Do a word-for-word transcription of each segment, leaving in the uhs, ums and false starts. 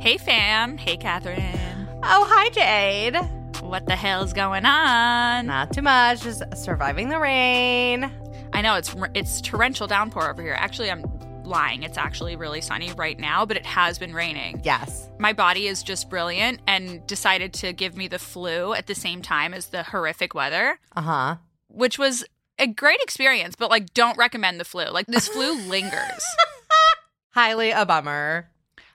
Hey, fam. Hey, Catherine. Oh, hi, Jade. What the hell's going on? Not too much. Just surviving the rain. I know. It's it's torrential downpour over here. Actually, I'm lying. It's actually really sunny right now, but it has been raining. Yes. My body is just brilliant and decided to give me the flu at the same time as the horrific weather. Uh-huh. Which was a great experience, but, like, don't recommend the flu. Like, this flu lingers. Highly a bummer.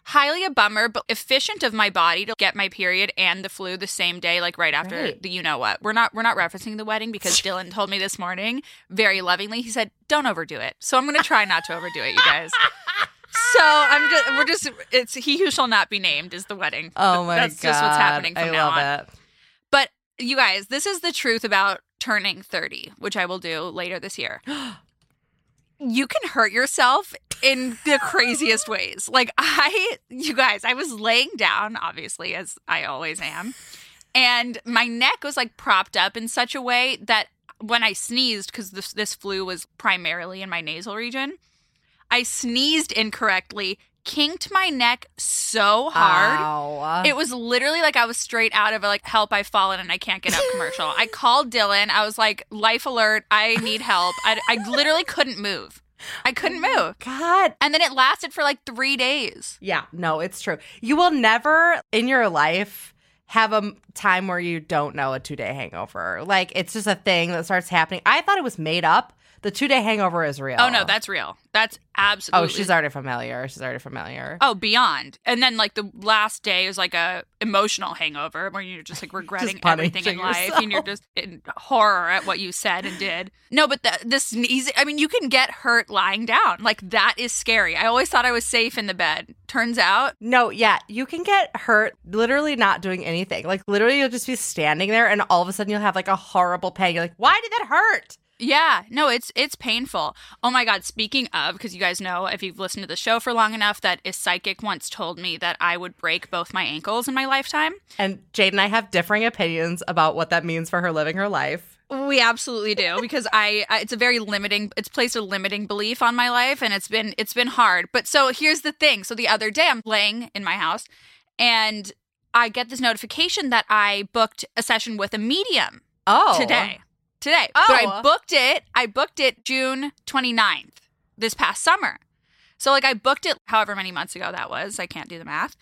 Highly a bummer, but efficient of my body to get my period and the flu the same day, like right after right. the you know what. We're not we're not referencing the wedding because Dylan told me this morning very lovingly. He said, "Don't overdo it." So I'm going to try not to overdo it, you guys. So I'm just we're just it's he who shall not be named is the wedding. Oh my That's god. That's just what's happening from I now love on. It. But you guys, this is the truth about turning thirty, which I will do later this year. You can hurt yourself in the craziest ways. Like, I, you guys, I was laying down, obviously, as I always am. And my neck was, like, propped up in such a way that when I sneezed, because this, this flu was primarily in my nasal region, I sneezed incorrectly, kinked my neck so hard. Ow. It was literally like I was straight out of a, like, help, I've fallen and I can't get up commercial. I called Dylan. I was like, life alert. I need help. I, I literally couldn't move. I couldn't move. God. And then it lasted for like three days. Yeah. No, it's true. You will never in your life have a time where you don't know a two-day hangover. Like, it's just a thing that starts happening. I thought it was made up. The two-day hangover is real. Oh, no, that's real. That's absolutely. Oh, she's already familiar. She's already familiar. Oh, beyond. And then, like, the last day is, like, a emotional hangover where you're just, like, regretting just everything in life. Yourself. And you're just in horror at what you said and did. No, but the, the sneeze, I mean, you can get hurt lying down. Like, that is scary. I always thought I was safe in the bed. Turns out. No, yeah. You can get hurt literally not doing anything. Like, literally, you'll just be standing there, and all of a sudden, you'll have, like, a horrible pain. You're like, why did that hurt? Yeah. No, it's it's painful. Oh, my God. Speaking of, because you guys know, if you've listened to the show for long enough, that a psychic once told me that I would break both my ankles in my lifetime. And Jade and I have differing opinions about what that means for her living her life. We absolutely do, because I, I it's a very limiting, it's placed a limiting belief on my life, and it's been, it's been hard. But so here's the thing. So the other day I'm laying in my house, and I get this notification that I booked a session with a medium oh. today. Today. Oh. But I booked it. I booked it June twenty-ninth this past summer. So, like, I booked it however many months ago that was. I can't do the math.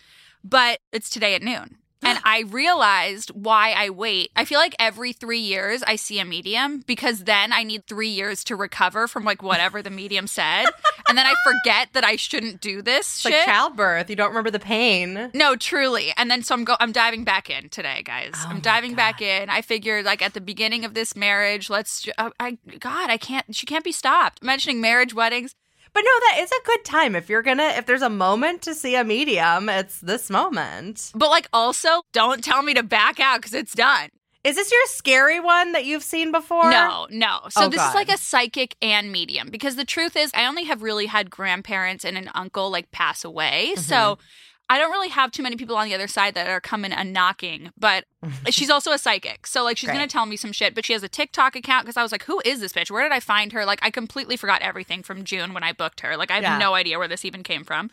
But it's today at noon. And I realized why I wait. I feel like every three years I see a medium, because then I need three years to recover from, like, whatever the medium said. And then I forget that I shouldn't do this shit. It's like childbirth. You don't remember the pain. No, truly. And then so I'm go- I'm diving back in today, guys. Oh I'm diving God. back in. I figured, like, at the beginning of this marriage, let's ju- I, I God, I can't she can't be stopped. Mentioning marriage, weddings. But no, that is a good time. If you're gonna, if there's a moment to see a medium, it's this moment. But, like, also, don't tell me to back out, because it's done. Is this your scary one that you've seen before? No, no. So oh, this God. is like a psychic and medium, because the truth is I only have really had grandparents and an uncle, like, pass away. Mm-hmm. So I don't really have too many people on the other side that are coming and knocking, but she's also a psychic. So, like, she's going to tell me some shit, but she has a TikTok account, because I was like, who is this bitch? Where did I find her? Like, I completely forgot everything from June when I booked her. Like, I have yeah. no idea where this even came from.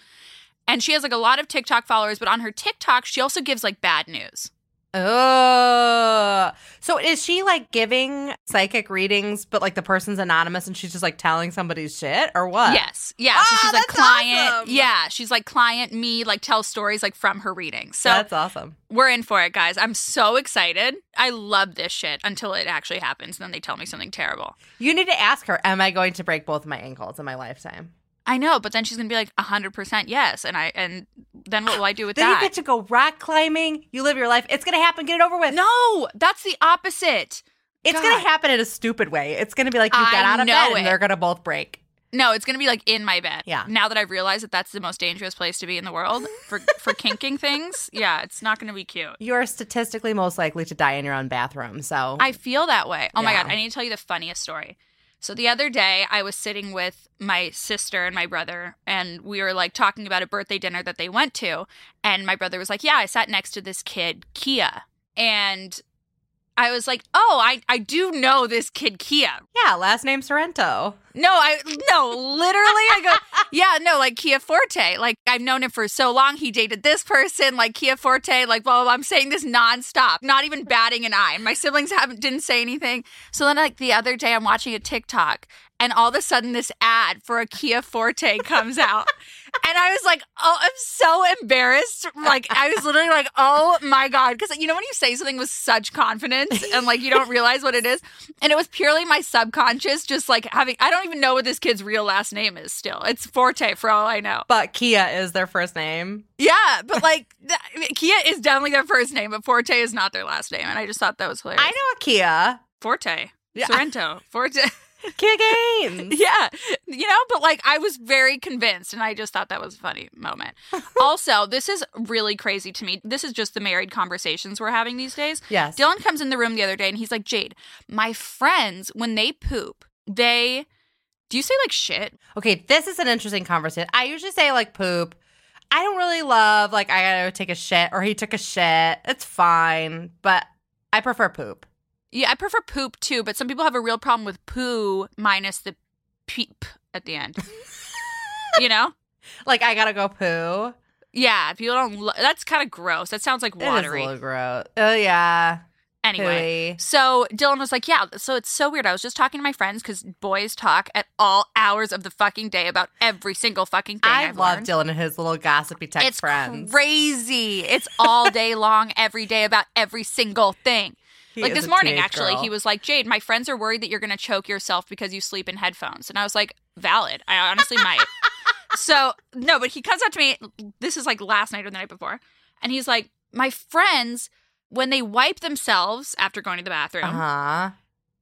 And she has, like, a lot of TikTok followers, but on her TikTok, she also gives, like, bad news. Oh. So is she, like, giving psychic readings, but, like, the person's anonymous and she's just, like, telling somebody's shit, or what? Yes. Yeah. Oh, so she's, like, client. Awesome. Yeah. She's, like, client me, like, tell stories, like, from her readings. So that's awesome. We're in for it, guys. I'm so excited. I love this shit until it actually happens, and then they tell me something terrible. You need to ask her, am I going to break both my ankles in my lifetime? I know, but then she's going to be like, one hundred percent yes. And I and then what will I do with then that? Then you get to go rock climbing. You live your life. It's going to happen. Get it over with. No, that's the opposite. It's going to happen in a stupid way. It's going to be like you I got out of bed it. and they're going to both break. No, it's going to be like in my bed. Yeah. Now that I've realized that that's the most dangerous place to be in the world for, for kinking things, yeah, it's not going to be cute. You're statistically most likely to die in your own bathroom, so. I feel that way. Oh, yeah. My God. I need to tell you the funniest story. So the other day, I was sitting with my sister and my brother, and we were, like, talking about a birthday dinner that they went to, and my brother was like, yeah, I sat next to this kid, Kia, and I was like, oh, I, I do know this kid Kia. Yeah, last name Sorrento. No, I no, literally I go, yeah, no, like Kia Forte. Like I've known him for so long. He dated this person, like Kia Forte, like blah, blah, blah. I'm saying this nonstop, not even batting an eye. My siblings haven't didn't say anything. So then like the other day I'm watching a TikTok and all of a sudden this ad for a Kia Forte comes out. And I was like, oh, I'm so embarrassed. Like, I was literally like, oh, my God. Because, you know, when you say something with such confidence and, like, you don't realize what it is. And it was purely my subconscious just, like, having – I don't even know what this kid's real last name is still. It's Forte for all I know. But Kia is their first name. Yeah. But, like, that, I mean, Kia is definitely their first name, but Forte is not their last name. And I just thought that was hilarious. I know a Kia. Forte. Yeah. Sorrento. Forte. Kia games. Yeah. You know, but like I was very convinced and I just thought that was a funny moment. Also, this is really crazy to me. This is just the married conversations we're having these days. Yes. Dylan comes in the room the other day and he's like, Jade, my friends, when they poop, they, do you say like shit? Okay, this is an interesting conversation. I usually say like poop. I don't really love like I gotta take a shit or he took a shit. It's fine, but I prefer poop. Yeah, I prefer poop, too, but some people have a real problem with poo minus the peep at the end. You know? Like, I gotta go poo? Yeah, people don't... Lo- that's kind of gross. That sounds like watery. It is a little gross. Oh, yeah. Anyway, Pooey. So Dylan was like, yeah, so it's so weird. I was just talking to my friends because boys talk at all hours of the fucking day about every single fucking thing I I've love learned. Dylan and his little gossipy text it's friends. It's crazy. It's all day long, every day about every single thing. He like this morning, actually, girl. He was like, Jade, my friends are worried that you're going to choke yourself because you sleep in headphones. And I was like, valid. I honestly might. So, no, but he comes up to me. This is like last night or the night before. And he's like, my friends, when they wipe themselves after going to the bathroom, uh-huh.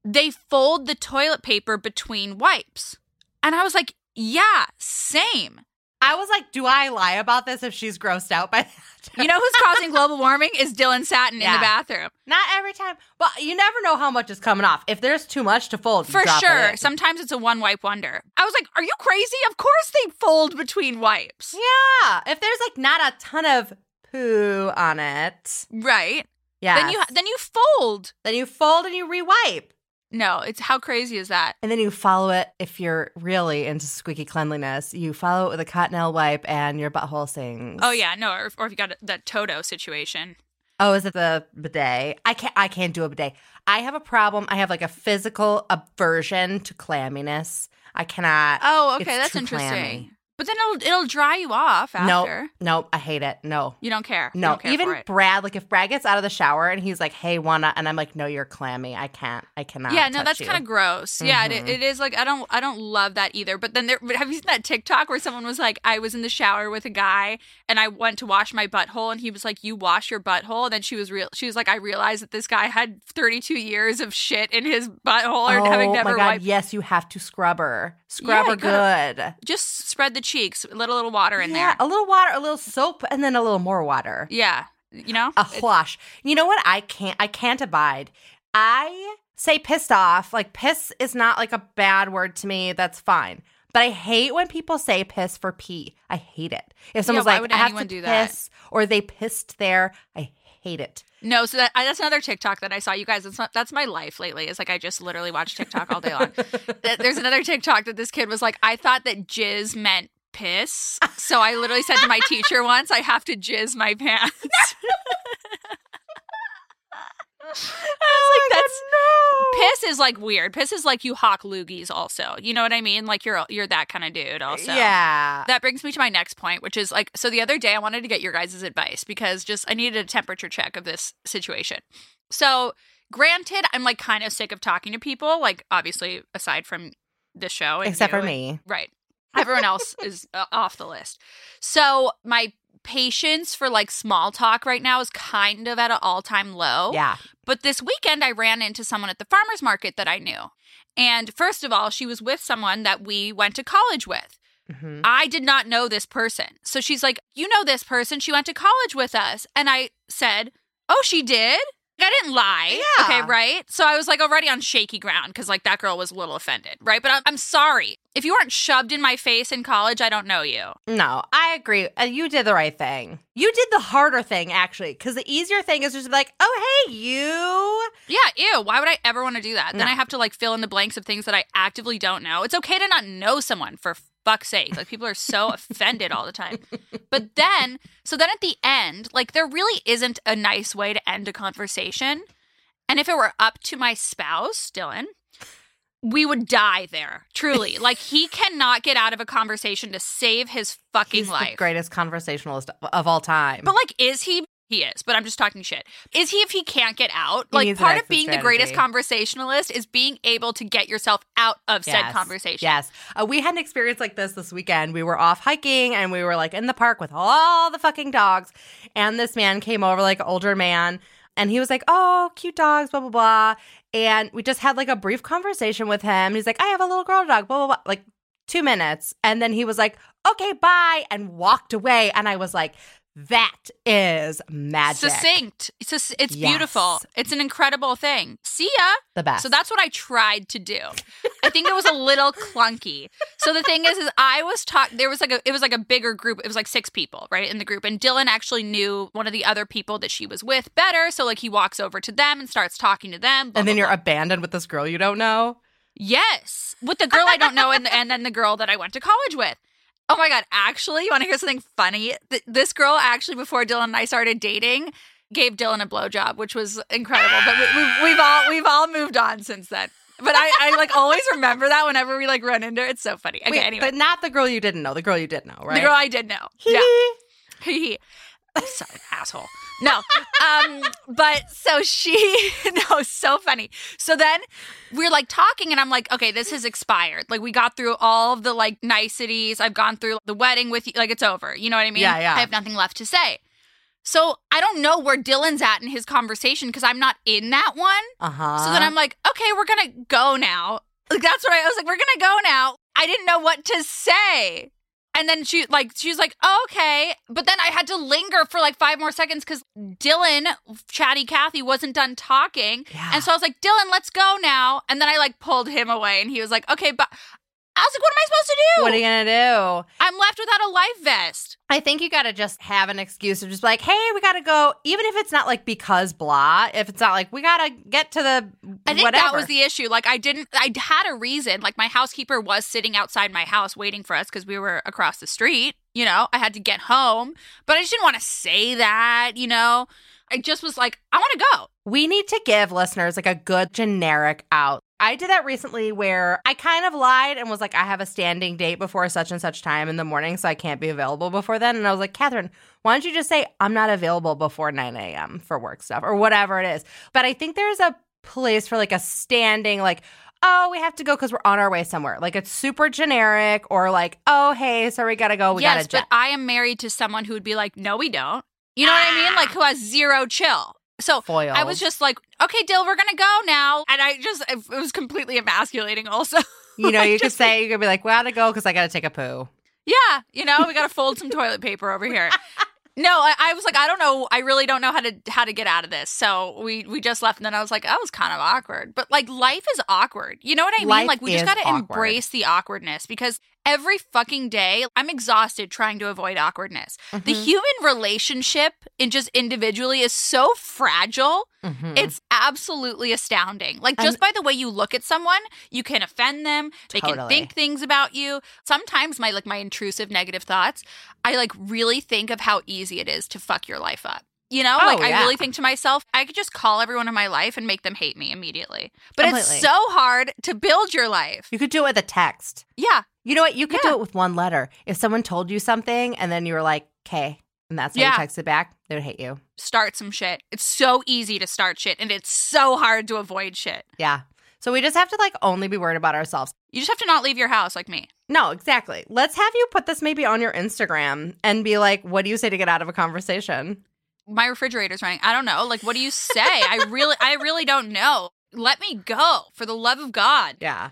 they fold the toilet paper between wipes. And I was like, yeah, same. I was like, do I lie about this if she's grossed out by that? You know who's causing global warming is Dylan Satin yeah. in the bathroom. Not every time. Well, you never know how much is coming off. If there's too much to fold, for sure. It. Sometimes it's a one-wipe wonder. I was like, are you crazy? Of course they fold between wipes. Yeah. If there's like not a ton of poo on it. Right. Yeah. Then you then you fold. Then you fold and you re-wipe. No, it's how crazy is that? And then you follow it, if you're really into squeaky cleanliness, you follow it with a Cottonelle wipe and your butthole sings. Oh, yeah, no, or, or if you got that Toto situation. Oh, is it the bidet? I can't, I can't do a bidet. I have a problem. I have like a physical aversion to clamminess. I cannot. Oh, okay, that's interesting. Clammy. But then it'll it'll dry you off after. No, no, I hate it. No. You don't care. No. Don't care even for it. Brad, like if Brad gets out of the shower and he's like, hey, wanna, and I'm like, no, you're clammy. I can't. I cannot. Yeah, no, touch that's kind of gross. Mm-hmm. Yeah, it, it is like, I don't I don't love that either. But then there, have you seen that TikTok where someone was like, I was in the shower with a guy and I went to wash my butthole and he was like, you wash your butthole? And then she was real. She was like, I realized that this guy had thirty-two years of shit in his butthole and oh, having never wiped. Oh my God, wiped. Yes, you have to scrub her. Scrub her yeah, good. Just spread the cheeks, let a little water in yeah, there. A little water, a little soap, and then a little more water. Yeah. You know? A wash. You know what? I can't I can't abide. I say pissed off. Like piss is not like a bad word to me. That's fine. But I hate when people say piss for pee. I hate it. If someone's yeah, like, I have to do piss, that? Or they pissed there, I hate it. No, so that, that's another TikTok that I saw. You guys, that's, not, that's my life lately. It's like I just literally watch TikTok all day long. There's another TikTok that this kid was like, I thought that jizz meant piss. So I literally said to my teacher once, I have to jizz my pants. I was oh like, that's God, no. Piss is like weird. Piss is like you hawk loogies also. You know what I mean? Like you're you're that kind of dude also. Yeah. That brings me to my next point, which is like, so the other day I wanted to get your guys' advice because just I needed a temperature check of this situation. So granted, I'm like kind of sick of talking to people, like obviously aside from this show. And Except you, for me. And, right. Everyone else is uh, off the list. So my patience for like small talk right now is kind of at an all-time low. Yeah. But this weekend I ran into someone at the farmer's market that I knew. And first of all, she was with someone that we went to college with. Mm-hmm. I did not know this person. So she's like, you know this person. She went to college with us. And I said, oh, she did? I didn't lie. Yeah. Okay, right? So I was, like, already on shaky ground because, like, that girl was a little offended, right? But I'm, I'm sorry. If you weren't shoved in my face in college, I don't know you. No, I agree. Uh, you did the right thing. You did the harder thing, actually, because the easier thing is just like, oh, hey, you. Yeah, ew. Why would I ever want to do that? No. Then I have to, like, fill in the blanks of things that I actively don't know. It's okay to not know someone, for fuck's sake. Like, people are so offended all the time. But then, so then at the end, like, there really isn't a nice way to end a conversation. And if it were up to my spouse, Dylan, we would die there, truly. Like, he cannot get out of a conversation to save his fucking He's life. He's the greatest conversationalist of all time. But, like, is he? He is, but I'm just talking shit. Is he if he can't get out? Like, part of being strategy. The greatest conversationalist is being able to get yourself out of yes. said conversation. Yes. Uh, we had an experience like this this weekend. We were off hiking, and we were, like, in the park with all the fucking dogs. And this man came over, like, an older man, and he was like, oh, cute dogs, blah, blah, blah. And we just had, like, a brief conversation with him. And he's like, I have a little girl dog, blah, blah, blah. Like, two minutes. And then he was like, okay, bye, and walked away. And I was like, that is magic. Succinct. It's, just, it's yes. beautiful. It's an incredible thing. See ya. The best. So that's what I tried to do. I think it was a little clunky. So the thing is, is I was taught, there was like a, it was like a bigger group. It was like six people, right, in the group. And Dylan actually knew one of the other people that she was with better. So like he walks over to them and starts talking to them. Blah, and then blah, you're blah. abandoned with this girl you don't know? Yes. With the girl I don't know and, the, and then the girl that I went to college with. Oh, my God. Actually, you want to hear something funny? Th- this girl actually, before Dylan and I started dating, gave Dylan a blowjob, which was incredible. But we, we've, we've all we've all moved on since then. But I, I, like, always remember that whenever we, like, run into it. It's so funny. Okay, Wait, anyway. But not the girl you didn't know. The girl you did know, right? The girl I did know. Hee hee. Yeah. Sorry, asshole. No. Um, but so she, no, so funny. So then we're like talking and I'm like, okay, this has expired. Like we got through all of the like niceties. I've gone through the wedding with you. Like it's over. You know what I mean? Yeah, yeah. I have nothing left to say. So I don't know where Dylan's at in his conversation because I'm not in that one. Uh-huh. So then I'm like, okay, we're going to go now. Like that's what I, I was like, we're going to go now. I didn't know what to say. And then she like she was like, oh, okay. But then I had to linger for like five more seconds because Dylan, chatty Kathy, wasn't done talking. Yeah. And so I was like, Dylan, let's go now. And then I like pulled him away and he was like, okay, but I was like, what am I supposed to do? What are you going to do? I'm left without a life vest. I think you got to just have an excuse of just like, hey, we got to go. Even if it's not like because blah, if it's not like we got to get to the whatever. I think that was the issue. Like I didn't, I had a reason. Like my housekeeper was sitting outside my house waiting for us because we were across the street. You know, I had to get home, but I just didn't want to say that, you know. I just was like, I want to go. We need to give listeners like a good generic out. I did that recently where I kind of lied and was like, I have a standing date before such and such time in the morning, so I can't be available before then. And I was like, Catherine, why don't you just say I'm not available before nine a.m. for work stuff or whatever it is. But I think there's a place for like a standing like, oh, we have to go because we're on our way somewhere. Like it's super generic or like, oh, hey, so we got to go. We yes, got to jet. But I am married to someone who would be like, no, we don't. You know ah. what I mean? Like who has zero chill. So Foiled. I was just like, okay, Dill, we're going to go now. And I just, it was completely emasculating also. You know, you could say, you could be like, we got to go because I got to take a poo. Yeah. You know, we got to fold some toilet paper over here. No, I, I was like, I don't know. I really don't know how to how to get out of this. So we, we just left. And then I was like, that was kind of awkward. But like life is awkward. You know what I mean? Life like we just got to embrace the awkwardness because every fucking day I'm exhausted trying to avoid awkwardness. Mm-hmm. The human relationship in just individually is so fragile. Mm-hmm. It's absolutely astounding. Like just um, by the way you look at someone, you can offend them. They totally. Can think things about you. Sometimes my like my intrusive negative thoughts, I like really think of how easy it is to fuck your life up. You know, oh, like yeah. I really think to myself, I could just call everyone in my life and make them hate me immediately. But Completely. It's so hard to build your life. You could do it with a text. Yeah. You know what? You could yeah. do it with one letter. If someone told you something and then you were like, okay. And that's how yeah. you text it back, they would hate you. Start some shit. It's so easy to start shit, and it's so hard to avoid shit. Yeah. So we just have to, like, only be worried about ourselves. You just have to not leave your house like me. No, exactly. Let's have you put this maybe on your Instagram and be like, what do you say to get out of a conversation? My refrigerator's running. I don't know. Like, what do you say? I really I really don't know. Let me go, for the love of God. Yeah.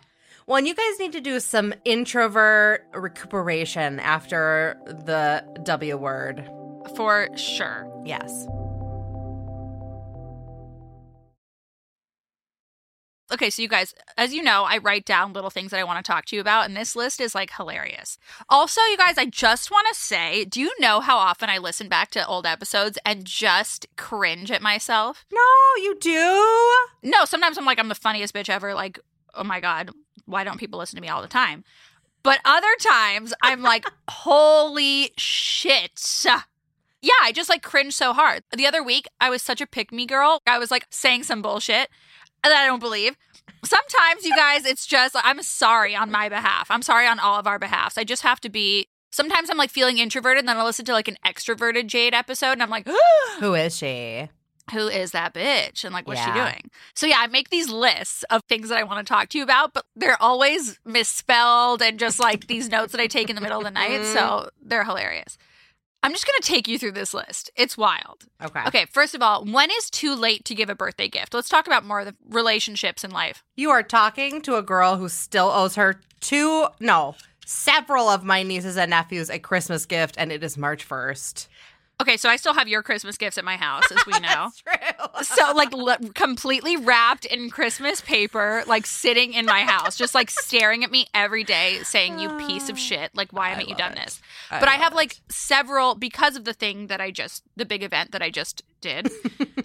Well, and you guys need to do some introvert recuperation after the W word. For sure. Yes. Okay, so you guys, as you know, I write down little things that I want to talk to you about, and this list is, like, hilarious. Also, you guys, I just want to say, do you know how often I listen back to old episodes and just cringe at myself? No, you do? No, sometimes I'm like, I'm the funniest bitch ever. Like, oh, my God, why don't people listen to me all the time? But other times, I'm like, holy shit. Yeah, I just, like, cringe so hard. The other week, I was such a pick-me girl. I was, like, saying some bullshit that I don't believe. Sometimes, you guys, it's just, I'm sorry on my behalf. I'm sorry on all of our behalfs. I just have to be, sometimes I'm like feeling introverted and then I listen to like an extroverted Jade episode and I'm like, who is she? Who is that bitch? And like, what's yeah. she doing? So yeah, I make these lists of things that I want to talk to you about, but they're always misspelled and just like these notes that I take in the middle of the night. So they're hilarious. I'm just going to take you through this list. It's wild. Okay. Okay, first of all, when is too late to give a birthday gift? Let's talk about more of the relationships in life. You are talking to a girl who still owes her two, no, several of my nieces and nephews a Christmas gift, and it is March first. Okay, so I still have your Christmas gifts at my house, as we know. That's true. So, like, l- completely wrapped in Christmas paper, like, sitting in my house, just, like, staring at me every day, saying, you piece of shit. Like, why haven't you done it. this? I but I have, it. like, several, because of the thing that I just, the big event that I just did,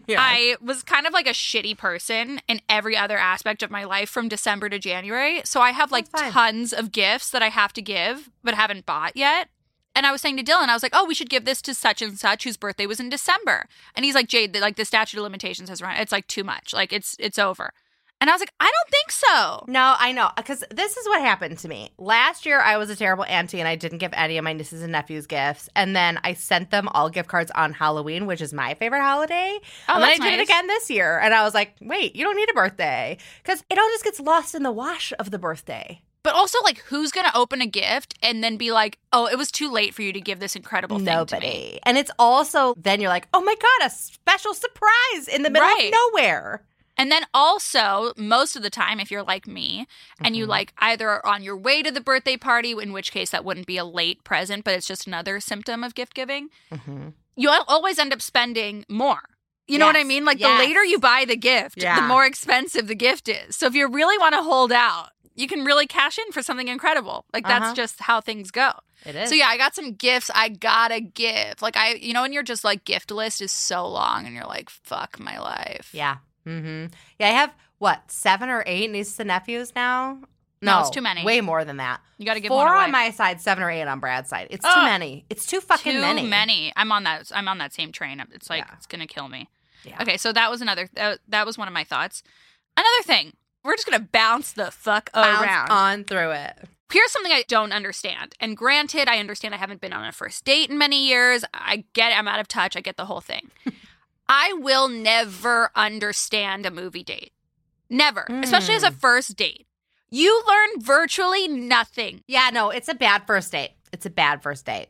yeah. I was kind of, like, a shitty person in every other aspect of my life from December to January. So I have, like, tons of gifts that I have to give but haven't bought yet. And I was saying to Dylan, I was like, oh, we should give this to such and such whose birthday was in December. And he's like, Jade, like the statute of limitations has run. It's like too much. Like it's it's over. And I was like, I don't think so. No, I know. Because this is what happened to me. Last year, I was a terrible auntie and I didn't give any of my nieces and nephews gifts. And then I sent them all gift cards on Halloween, which is my favorite holiday. Oh, and then I nice. did it again this year. And I was like, wait, you don't need a birthday. Because it all just gets lost in the wash of the birthday. But also, like, who's going to open a gift and then be like, oh, it was too late for you to give this incredible thing Nobody. to me? And it's also, then you're like, oh, my God, a special surprise in the middle right. of nowhere. And then also, most of the time, if you're like me, and mm-hmm. you, like, either are on your way to the birthday party, in which case that wouldn't be a late present, but it's just another symptom of gift giving, mm-hmm. you always end up spending more. You know yes. what I mean? Like, yes. the later you buy the gift, yeah. the more expensive the gift is. So if you really want to hold out, you can really cash in for something incredible. Like, that's uh-huh. just how things go. It is. So, yeah, I got some gifts I gotta give. Like, I, you know, when you're just, like, gift list is so long and you're like, fuck my life. Yeah. Mm-hmm. Yeah, I have, what, seven or eight nieces and nephews now? No, no, it's too many. Way more than that. You gotta give Four one away. Four on my side, seven or eight on Brad's side. It's oh, too many. It's too fucking too many. Too many. I'm on that, I'm on that same train. It's like, yeah. it's gonna kill me. Yeah. Okay, so that was another, uh, that was one of my thoughts. Another thing. We're just going to bounce the fuck bounce around. on through it. Here's something I don't understand. And granted, I understand I haven't been on a first date in many years. I get I'm out of touch. I get the whole thing. I will never understand a movie date. Never. Mm. Especially as a first date. You learn virtually nothing. Yeah, no, it's a bad first date. It's a bad first date.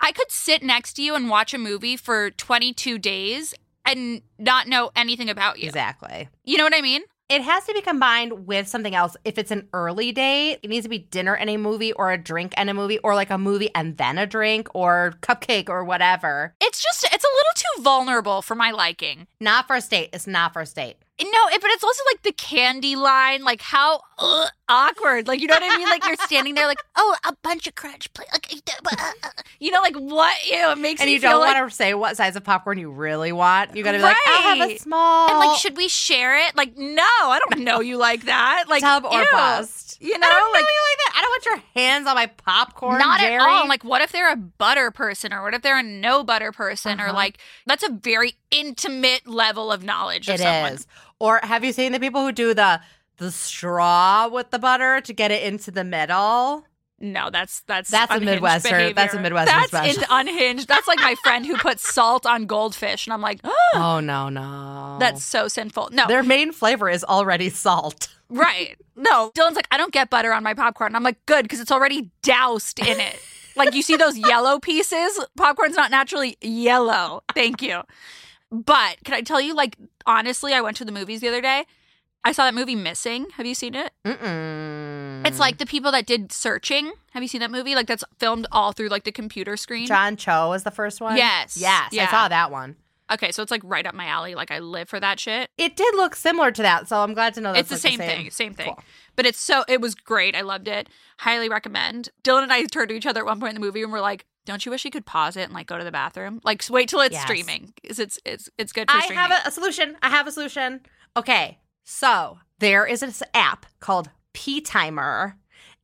I could sit next to you and watch a movie for twenty-two days and not know anything about you. Exactly. You know what I mean? It has to be combined with something else. If it's an early date, it needs to be dinner and a movie or a drink and a movie or like a movie and then a drink or cupcake or whatever. It's just, it's a little too vulnerable for my liking. Not first date. It's not first date. No, it, but it's also like the candy line, like how ugh, awkward. Like, you know what I mean? Like you're standing there like, oh, a bunch of crunch. Play, like, you know, like what? Ew, it makes and me you feel don't like, want to say what size of popcorn you really want. You got to be right. like, I'll have a small. And like, should we share it? Like, no. I don't know you like that. Like tub or ew. bust. You know, I don't like, know you like that. I don't want your hands on my popcorn. Not Jerry. At all. Like, what if they're a butter person, or what if they're a no butter person, uh-huh. or like that's a very intimate level of knowledge. Of it someone. is. Or have you seen the people who do the the straw with the butter to get it into the middle? No, that's that's that's a Midwestern. That's a Midwestern special. That's unhinged. That's like my friend who puts salt on goldfish, and I'm like, oh, oh no, no, that's so sinful. No, their main flavor is already salt. Right. No, Dylan's like, I don't get butter on my popcorn. And I'm like, good, because it's already doused in it. Like, you see those yellow pieces? Popcorn's not naturally yellow. Thank you. But can I tell you, like, honestly, I went to the movies the other day. I saw that movie Missing. Have you seen it? Mm-mm. It's like the people that did Searching. Have you seen that movie? Like, that's filmed all through, like, the computer screen. John Cho was the first one? Yes. Yes, yeah. I saw that one. Okay, so it's like right up my alley. Like I live for that shit. It did look similar to that, so I'm glad to know that's it's the, like same the same thing. Same thing. Cool. But it's so it was great. I loved it. Highly recommend. Dylan and I turned to each other at one point in the movie and we're like, "Don't you wish you could pause it and like go to the bathroom? Like wait till it's yes. streaming. Is it's it's it's good for I streaming." I have a, a solution. I have a solution. Okay, so there is this app called P-Timer,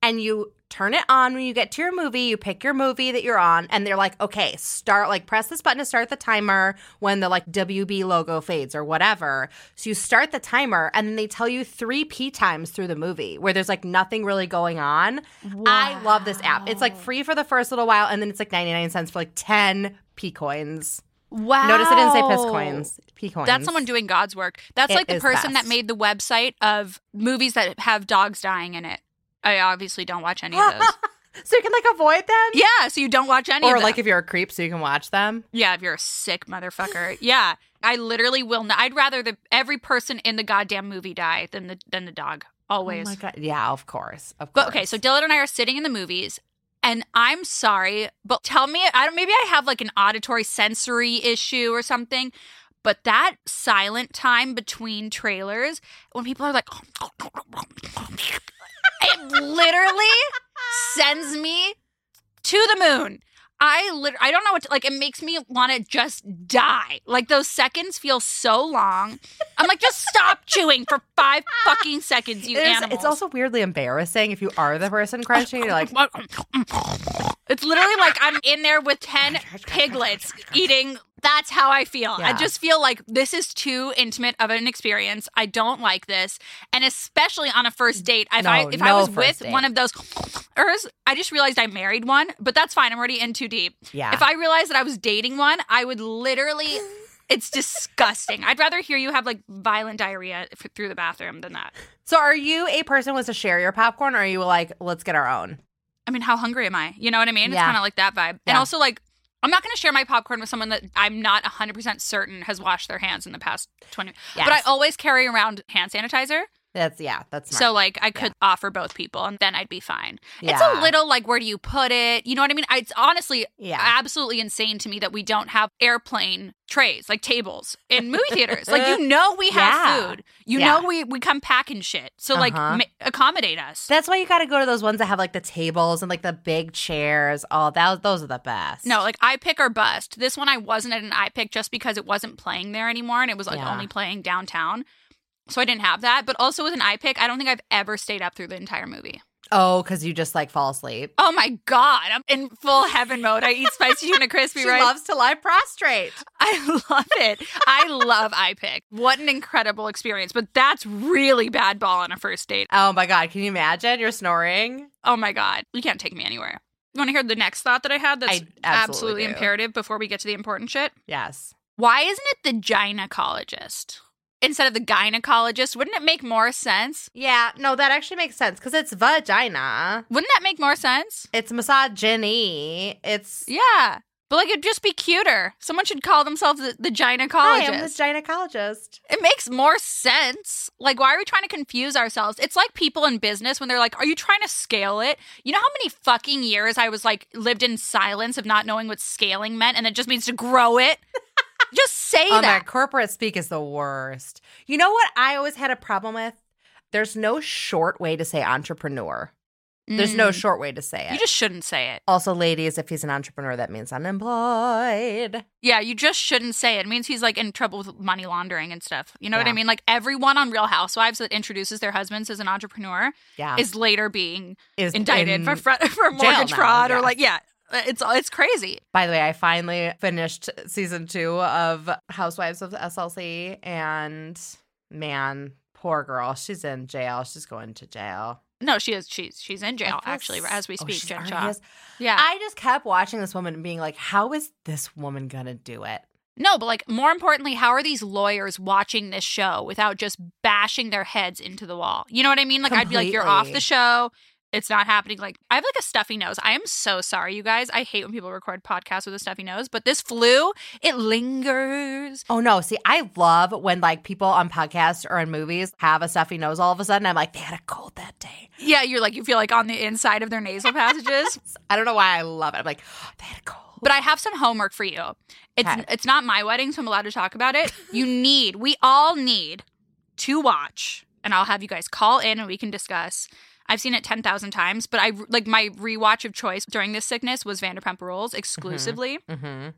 and you turn it on when you get to your movie. You pick your movie that you're on, and they're like, okay, start, like, press this button to start the timer when the, like, W B logo fades or whatever. So you start the timer, and then they tell you three P times through the movie where there's, like, nothing really going on. Wow. I love this app. It's, like, free for the first little while, and then it's, like, ninety-nine cents for, like, ten P coins. Wow. Notice it didn't say piss coins. P coins. That's someone doing God's work. That's, it like, the person best. That made the website of movies that have dogs dying in it. I obviously don't watch any of those. So you can, like, avoid them? Yeah, so you don't watch any or, of them. Or, like, if you're a creep, so you can watch them? Yeah, if you're a sick motherfucker. Yeah. I literally will not. I'd rather the every person in the goddamn movie die than the than the dog. Always. Oh, my God. Yeah, of course. Of course. But, okay, so Dylan and I are sitting in the movies, and I'm sorry, but tell me, I don't. Maybe I have, like, an auditory sensory issue or something, but that silent time between trailers, when people are like... It literally sends me to the moon. I literally, I don't know what to, like, it makes me want to just die. Like, those seconds feel so long. I'm like, just stop chewing for five fucking seconds, you animal. It's also weirdly embarrassing if you are the person crunching. You're like... It's literally like I'm in there with ten piglets eating. That's how I feel. Yeah. I just feel like this is too intimate of an experience. I don't like this. And especially on a first date. If, no, I, if no I was with date. One of those, I just realized I married one, but that's fine. I'm already in too deep. Yeah. If I realized that I was dating one, I would literally... It's disgusting. I'd rather hear you have, like, violent diarrhea f- through the bathroom than that. So are you a person who wants to share your popcorn, or are you like, let's get our own? I mean, how hungry am I? You know what I mean? Yeah. It's kind of like that vibe. Yeah. And also, like, I'm not going to share my popcorn with someone that I'm not one hundred percent certain has washed their hands in the past twenty minutes. Yes. But I always carry around hand sanitizer. That's, yeah, that's smart. So, like, I could yeah. offer both people, and then I'd be fine. Yeah. It's a little, like, where do you put it? You know what I mean? I, it's honestly yeah. absolutely insane to me that we don't have airplane trays, like tables, in movie theaters. Like, you know we have yeah. food. You yeah. know we, we come packing shit. So, uh-huh. like, ma- accommodate us. That's why you got to go to those ones that have, like, the tables and, like, the big chairs. Oh, that, those are the best. No, like, iPick or bust. This one I wasn't at an iPick just because it wasn't playing there anymore, and it was, like, yeah. only playing downtown. So I didn't have that. But also with an iPick, I don't think I've ever stayed up through the entire movie. Oh, because you just, like, fall asleep. Oh, my God. I'm in full heaven mode. I eat spicy tuna crispy, she right? She loves to lie prostrate. I love it. I love iPick. What an incredible experience. But that's really bad ball on a first date. Oh, my God. Can you imagine? You're snoring. Oh, my God. You can't take me anywhere. You want to hear the next thought that I had that's I absolutely, absolutely imperative before we get to the important shit? Yes. Why isn't it the gynecologist? Instead of the gynecologist, wouldn't it make more sense? Yeah, no, that actually makes sense because it's vagina. Wouldn't that make more sense? It's misogyny. It's yeah, but like it'd just be cuter. Someone should call themselves the, the gynecologist. Hi, I'm the gynecologist. It makes more sense. Like, why are we trying to confuse ourselves? It's like people in business when they're like, "Are you trying to scale it?" You know how many fucking years I was like lived in silence of not knowing what scaling meant, and it just means to grow it. Just say oh, that. My, corporate speak is the worst. You know what I always had a problem with? There's no short way to say entrepreneur. Mm. There's no short way to say it. You just shouldn't say it. Also, ladies, if he's an entrepreneur, that means unemployed. Yeah, you just shouldn't say it. It means he's, like, in trouble with money laundering and stuff. You know yeah. what I mean? Like, everyone on Real Housewives that introduces their husbands as an entrepreneur yeah. is later being is indicted in for, fr- for mortgage fraud now, yeah. or, like, yeah. It's it's crazy. By the way, I finally finished season two of Housewives of the S L C, and man, poor girl, she's in jail. She's going to jail. No, she is. She's she's in jail actually as we speak. Oh, Jen Shaw. Yeah, I just kept watching this woman and being like, how is this woman gonna do it? No, but like more importantly, how are these lawyers watching this show without just bashing their heads into the wall? You know what I mean? Like completely. I'd be like, you're off the show. It's not happening. Like, I have, like, a stuffy nose. I am so sorry, you guys. I hate when people record podcasts with a stuffy nose. But this flu, it lingers. Oh, no. See, I love when, like, people on podcasts or in movies have a stuffy nose all of a sudden. I'm like, they had a cold that day. Yeah, you're like, you feel like on the inside of their nasal passages. I don't know why I love it. I'm like, oh, they had a cold. But I have some homework for you. It's okay. It's not my wedding, so I'm allowed to talk about it. You need, we all need to watch, and I'll have you guys call in and we can discuss. I've seen it ten thousand times, but I like my rewatch of choice during this sickness was Vanderpump Rules exclusively. Mm-hmm. Mm-hmm.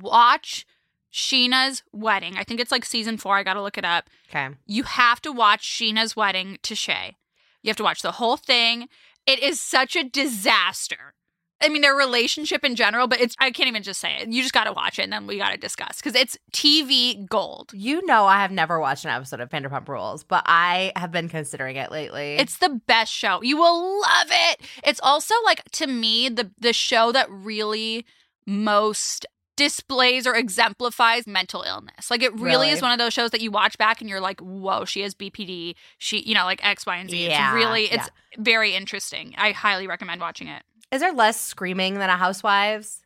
Watch Sheena's Wedding. I think it's like season four. I got to look it up. Okay. You have to watch Sheena's Wedding to Shay. You have to watch the whole thing. It is such a disaster. I mean, their relationship in general, but it's, I can't even just say it. You just got to watch it, and then we got to discuss, because it's T V gold. You know, I have never watched an episode of Vanderpump Rules, but I have been considering it lately. It's the best show. You will love it. It's also, like, to me, the the show that really most displays or exemplifies mental illness. Like, it really, really is one of those shows that you watch back and you're like, whoa, she has B P D. She, you know, like X, Y, and Z. Yeah, it's really, it's yeah. very interesting. I highly recommend watching it. Is there less screaming than a Housewives?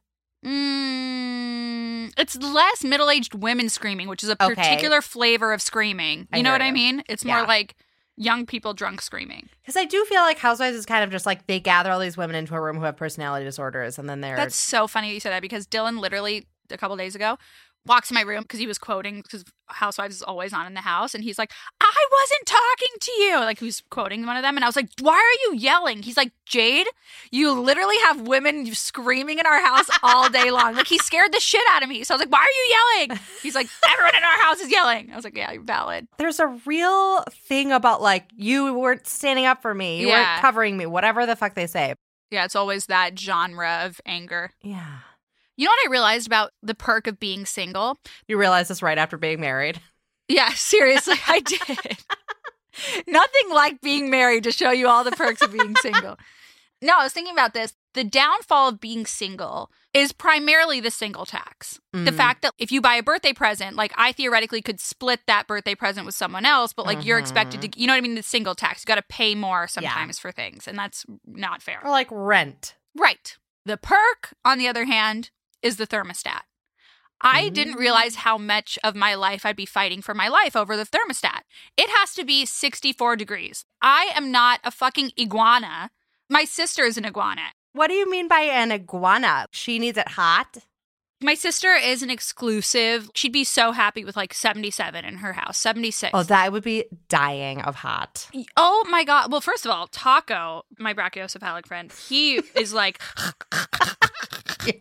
Mm, it's less middle-aged women screaming, which is a okay. particular flavor of screaming. You I know what you. I mean? It's yeah. more like young people drunk screaming. Because I do feel like Housewives is kind of just like they gather all these women into a room who have personality disorders, and then they're... That's so funny that you said that, because Dylan literally, a couple days ago, walks in my room because he was quoting, because Housewives is always on in the house, and he's like, I wasn't talking to you. Like, he was quoting one of them, and I was like, why are you yelling? He's like, Jade, you literally have women screaming in our house all day long. Like, he scared the shit out of me. So I was like, why are you yelling? He's like, everyone in our house is yelling. I was like, yeah, you're valid. There's a real thing about, like, you weren't standing up for me. You yeah. weren't covering me. Whatever the fuck they say. Yeah, it's always that genre of anger. Yeah. You know what I realized about the perk of being single? You realized this right after being married? Yeah, seriously, I did. Nothing like being married to show you all the perks of being single. No, I was thinking about this. The downfall of being single is primarily the single tax. Mm. The fact that if you buy a birthday present, like, I theoretically could split that birthday present with someone else, but, like, mm-hmm. you're expected to, you know what I mean? The single tax. You got to pay more sometimes yeah. for things, and that's not fair. Or like rent. Right. The perk, on the other hand, is the thermostat. I mm-hmm. didn't realize how much of my life I'd be fighting for my life over the thermostat. It has to be sixty-four degrees. I am not a fucking iguana. My sister is an iguana. What do you mean by an iguana? She needs it hot? My sister is an exclusive. She'd be so happy with like seventy-seven in her house, seventy-six. Oh, that would be dying of hot. Oh, my God. Well, first of all, Taco, my brachiocephalic friend, he is like...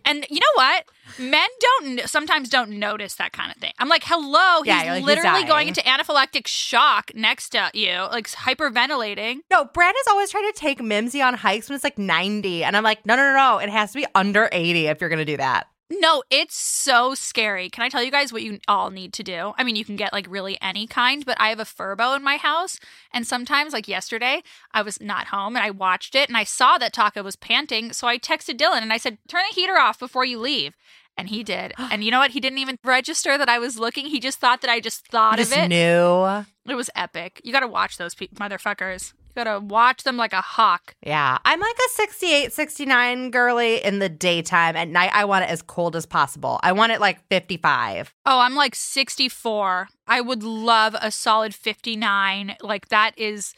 And you know what? Men don't sometimes don't notice that kind of thing. I'm like, hello, he's yeah, like, literally he's going into anaphylactic shock next to you, like hyperventilating. No, Brad is always trying to take Mimsy on hikes when it's like ninety. And I'm like, no, no, no, no. It has to be under eighty if you're going to do that. No, it's so scary. Can I tell you guys what you all need to do? I mean, you can get like really any kind, but I have a Furbo in my house. And sometimes, like yesterday, I was not home and I watched it and I saw that Taco was panting. So I texted Dylan and I said, turn the heater off before you leave. And he did. And you know what? He didn't even register that I was looking. He just thought that I just thought just of it. Knew. It was epic. You got to watch those pe- motherfuckers. You got to watch them like a hawk. Yeah. I'm like a sixty-eight, sixty-nine girly in the daytime. At night, I want it as cold as possible. I want it like fifty-five. Oh, I'm like sixty-four. I would love a solid fifty-nine. Like, that is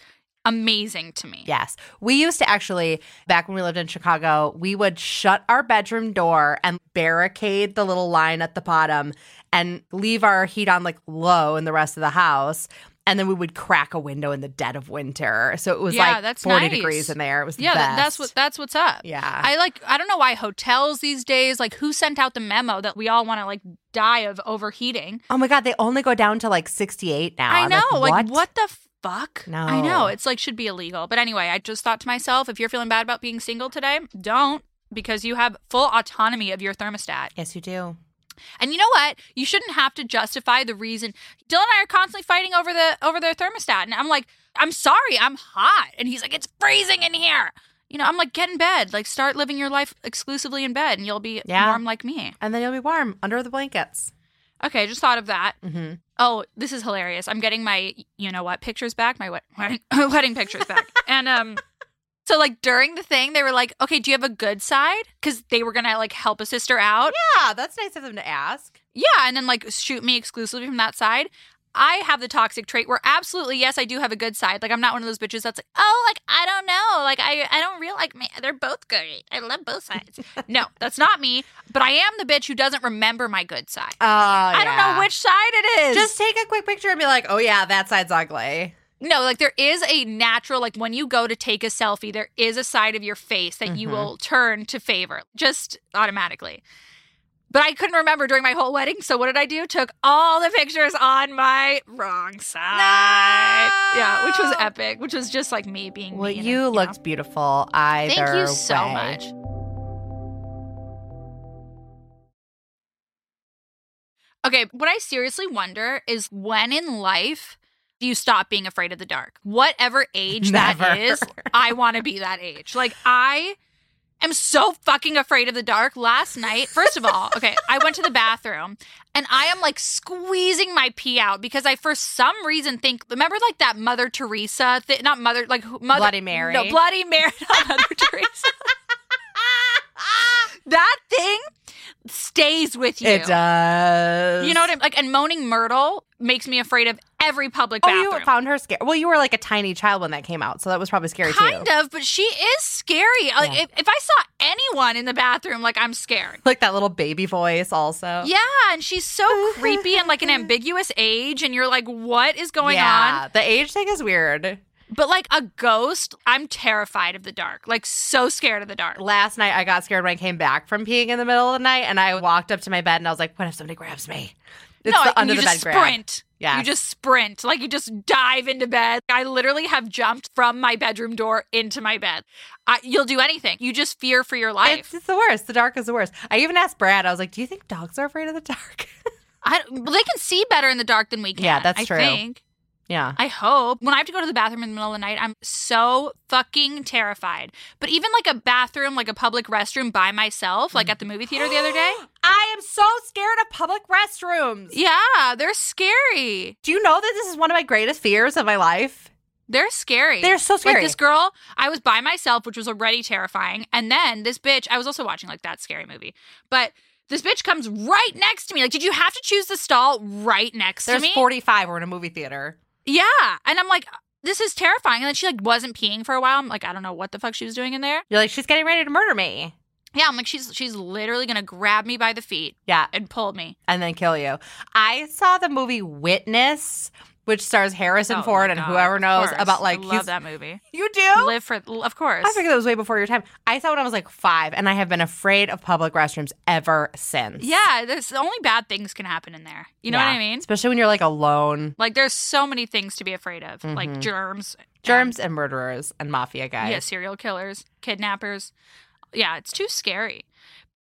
amazing to me. Yes. We used to actually, back when we lived in Chicago, we would shut our bedroom door and barricade the little line at the bottom and leave our heat on like low in the rest of the house. And then we would crack a window in the dead of winter. So it was yeah, like that's forty nice. Degrees in there. It was the yeah, best. Yeah, that's, what, that's what's up. Yeah. I like, I don't know why hotels these days, like who sent out the memo that we all want to like die of overheating? Oh my God, they only go down to like sixty-eight now. I I'm know. Like, like what? what the fuck? No. I know. It's like should be illegal. But anyway, I just thought to myself, if you're feeling bad about being single today, don't, because you have full autonomy of your thermostat. Yes, you do. And you know what? You shouldn't have to justify the reason. Dylan and I are constantly fighting over the over the thermostat. And I'm like, I'm sorry, I'm hot. And he's like, it's freezing in here. You know, I'm like, get in bed. Like, start living your life exclusively in bed and you'll be yeah. warm like me. And then you'll be warm under the blankets. Okay, just thought of that. Mm-hmm. Oh, this is hilarious. I'm getting my, you know what, pictures back, my wedding, wedding pictures back. And, um... So, like, during the thing, they were like, okay, do you have a good side? Because they were going to, like, help a sister out. Yeah, that's nice of them to ask. Yeah, and then, like, shoot me exclusively from that side. I have the toxic trait where absolutely, yes, I do have a good side. Like, I'm not one of those bitches that's like, oh, like, I don't know. Like, I, I don't realize, like, man, they're both great. I love both sides. No, that's not me. But I am the bitch who doesn't remember my good side. Oh, I yeah. don't know which side it is. Just take a quick picture and be like, oh, yeah, that side's ugly. No, like, there is a natural, like, when you go to take a selfie, there is a side of your face that mm-hmm. you will turn to favor just automatically. But I couldn't remember during my whole wedding, so what did I do? Took all the pictures on my wrong side. No! Yeah, which was epic, which was just like me being well, me. Well, you looked know? beautiful either Thank you so way. much. Okay, what I seriously wonder is when in life do you stop being afraid of the dark? Whatever age Never. that is, I want to be that age. Like, I... I'm so fucking afraid of the dark. Last night, first of all, okay, I went to the bathroom and I am like squeezing my pee out because I, for some reason, think, remember like that Mother Teresa thing? Not Mother, like Mother. Bloody Mary. No, Bloody Mary, not Mother Teresa. That thing stays with you. It does. You know what I mean? Like, and Moaning Myrtle makes me afraid of every public bathroom. Oh, you found her scary. Well, you were like a tiny child when that came out, so that was probably scary kind too. Kind of, but she is scary. Yeah. Like, if, if I saw anyone in the bathroom, like, I'm scared. Like that little baby voice also. Yeah, and she's so creepy and like an ambiguous age, and you're like, what is going yeah, on? Yeah, the age thing is weird. But like a ghost, I'm terrified of the dark. Like, so scared of the dark. Last night, I got scared when I came back from peeing in the middle of the night, and I walked up to my bed, and I was like, what if somebody grabs me? It's no, the under you the just bed sprint. Grab. Yeah. You just sprint. Like, you just dive into bed. I literally have jumped from my bedroom door into my bed. I, you'll do anything. You just fear for your life. It's, it's the worst. The dark is the worst. I even asked Brad, I was like, do you think dogs are afraid of the dark? I, well, they can see better in the dark than we can. Yeah, that's true. I think. Yeah. I hope. When I have to go to the bathroom in the middle of the night, I'm so fucking terrified. But even like a bathroom, like a public restroom by myself, like at the movie theater the other day. I am so scared of public restrooms. Yeah, they're scary. Do you know that this is one of my greatest fears of my life? They're scary. They're so scary. Like, this girl, I was by myself, which was already terrifying. And then this bitch, I was also watching like that scary movie. But this bitch comes right next to me. Like, did you have to choose the stall right next There's to me? There's forty-five. We're in a movie theater. Yeah. And I'm like, this is terrifying. And then she like wasn't peeing for a while. I'm like, I don't know what the fuck she was doing in there. You're like, she's getting ready to murder me. Yeah. I'm like, she's she's literally going to grab me by the feet. Yeah. And pull me. And then kill you. I saw the movie Witness, which stars Harrison oh Ford God, and whoever knows about like. I love that movie. You do? Live for, of course. I figured that was way before your time. I saw it when I was like five, and I have been afraid of public restrooms ever since. Yeah, there's only bad things can happen in there. You know yeah. what I mean? Especially when you're like alone. Like, there's so many things to be afraid of, mm-hmm. like germs. Germs and, and murderers and mafia guys. Yeah, serial killers, kidnappers. Yeah, it's too scary.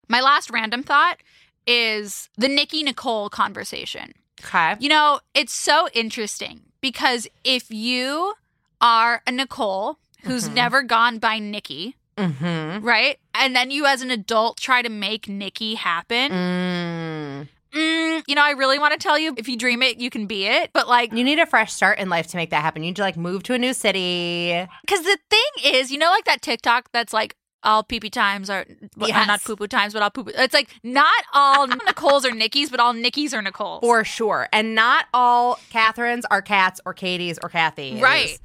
My last random thought is the Nikki Nicole conversation. Okay. You know, it's so interesting because if you are a Nicole who's mm-hmm. never gone by Nikki, mm-hmm. right? And then you as an adult try to make Nikki happen. Mm. Mm, you know, I really want to tell you, if you dream it, you can be it. But like, you need a fresh start in life to make that happen. You need to like move to a new city. Because the thing is, you know, like that TikTok that's like, all pee-pee times are, well, yes. not poo-poo times, but all poo-poo. It's like not all Nicoles are Nikki's, but all Nikki's are Nicoles. For sure. And not all Catherines are Cats or Katie's or Kathy's. Right.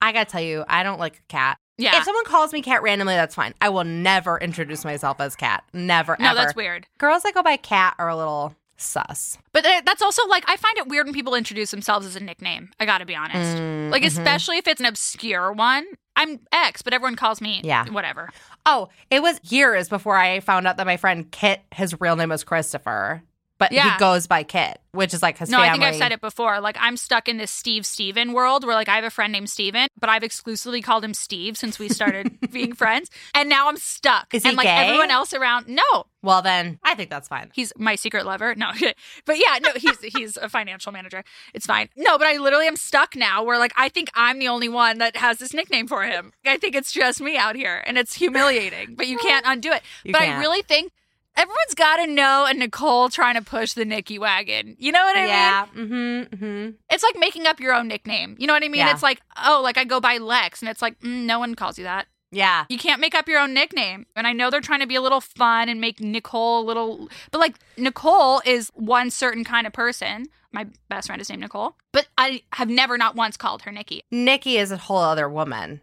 I gotta tell you, I don't like Cat. Yeah. If someone calls me Cat randomly, that's fine. I will never introduce myself as Cat. Never, no, ever. No, that's weird. Girls that go by Cat are a little sus. But that's also like, I find it weird when people introduce themselves as a nickname. I gotta be honest. Mm, like, mm-hmm. especially if it's an obscure one. I'm X, but everyone calls me yeah. whatever. Oh, it was years before I found out that my friend Kit, his real name was Christopher, but yeah. he goes by Kit, which is like his no, family. No, I think I've said it before. Like, I'm stuck in this Steve Steven world where like I have a friend named Steven, but I've exclusively called him Steve since we started being friends. And now I'm stuck. Is he And like gay? Everyone else around, no. Well, then I think that's fine. He's my secret lover. No, but yeah, no, he's he's a financial manager. It's fine. No, but I literally am stuck now where like I think I'm the only one that has this nickname for him. I think it's just me out here and it's humiliating, but you can't undo it. You but can't. I really think everyone's got to know a Nicole trying to push the Nikki wagon. You know what I yeah. mean? Yeah. Mm-hmm, mm-hmm. It's like making up your own nickname. You know what I mean? Yeah. It's like, oh, like I go by Lex and it's like, mm, no one calls you that. Yeah. You can't make up your own nickname. And I know they're trying to be a little fun and make Nicole a little... But, like, Nicole is one certain kind of person. My best friend is named Nicole. But I have never not once called her Nikki. Nikki is a whole other woman.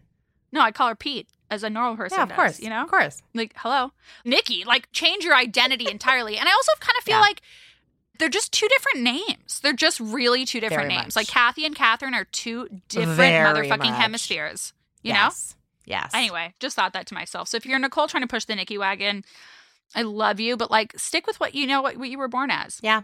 No, I call her Pete. As a normal person, yeah, of does, course, you know, of course, like hello, Nikki, like change your identity entirely. And I also kind of feel yeah. like they're just two different names. They're just really two different Very names. Much. Like Kathy and Catherine are two different Very motherfucking much. hemispheres. You yes. know, yes. Anyway, just thought that to myself. So if you're Nicole trying to push the Nikki wagon, I love you, but like stick with what you know, what, what you were born as. Yeah.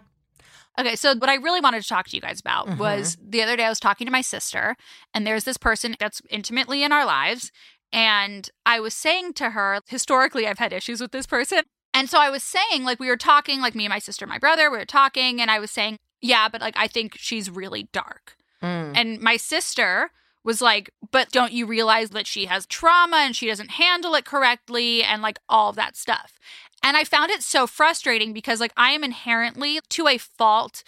Okay, so what I really wanted to talk to you guys about mm-hmm. was the other day I was talking to my sister, and there's this person that's intimately in our lives. And I was saying to her, historically, I've had issues with this person. And so I was saying, like, we were talking, like, me and my sister and my brother, we were talking. And I was saying, yeah, but, like, I think she's really dark. Mm. And my sister was like, but don't you realize that she has trauma and she doesn't handle it correctly and, like, all of that stuff? And I found it so frustrating because, like, I am inherently, to a fault,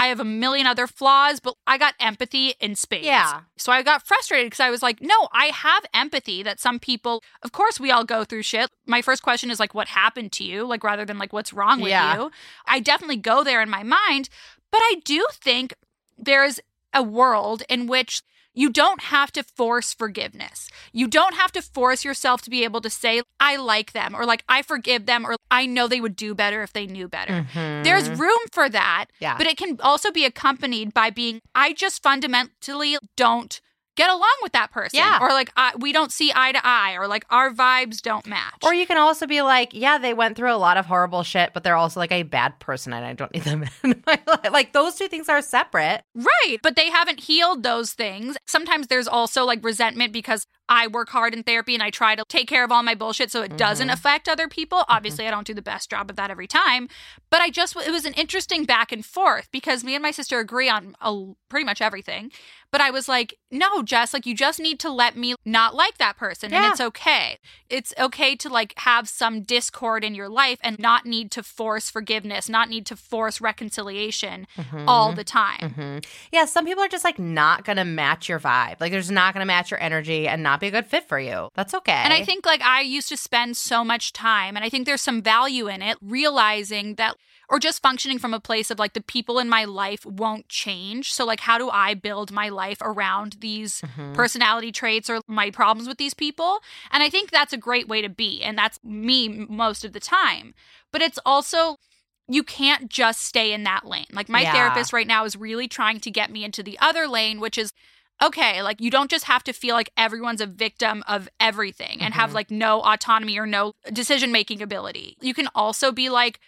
I have a million other flaws, but I got empathy in spades. Yeah. So I got frustrated because I was like, no, I have empathy that some people, of course we all go through shit. My first question is like, what happened to you? Like rather than like, what's wrong with yeah. you? I definitely go there in my mind, but I do think there is a world in which you don't have to force forgiveness. You don't have to force yourself to be able to say, I like them, or like, I forgive them, or I know they would do better if they knew better. Mm-hmm. There's room for that, yeah. but it can also be accompanied by being, I just fundamentally don't get along with that person. Yeah. Or like, I, we don't see eye to eye, or like, our vibes don't match. Or you can also be like, yeah, they went through a lot of horrible shit, but they're also like a bad person and I don't need them in my life. Like, those two things are separate. Right. But they haven't healed those things. Sometimes there's also like resentment because I work hard in therapy and I try to take care of all my bullshit so it mm-hmm. doesn't affect other people. Obviously, mm-hmm. I don't do the best job of that every time. But I just, it was an interesting back and forth because me and my sister agree on a, pretty much everything. But I was like, no, Jess, like you just need to let me not like that person. Yeah. And it's okay. It's okay to like have some discord in your life and not need to force forgiveness, not need to force reconciliation mm-hmm. all the time. Mm-hmm. Yeah, some people are just like not going to match your vibe. Like they're just not going to match your energy and not be a good fit for you. That's okay. And I think like I used to spend so much time, and I think there's some value in it, realizing that, or just functioning from a place of like the people in my life won't change. So like how do I build my life around these mm-hmm. personality traits or my problems with these people? And I think that's a great way to be. And that's me most of the time. But it's also... you can't just stay in that lane. Like my yeah. therapist right now is really trying to get me into the other lane, which is okay, like you don't just have to feel like everyone's a victim of everything and mm-hmm. have like no autonomy or no decision-making ability. You can also be like,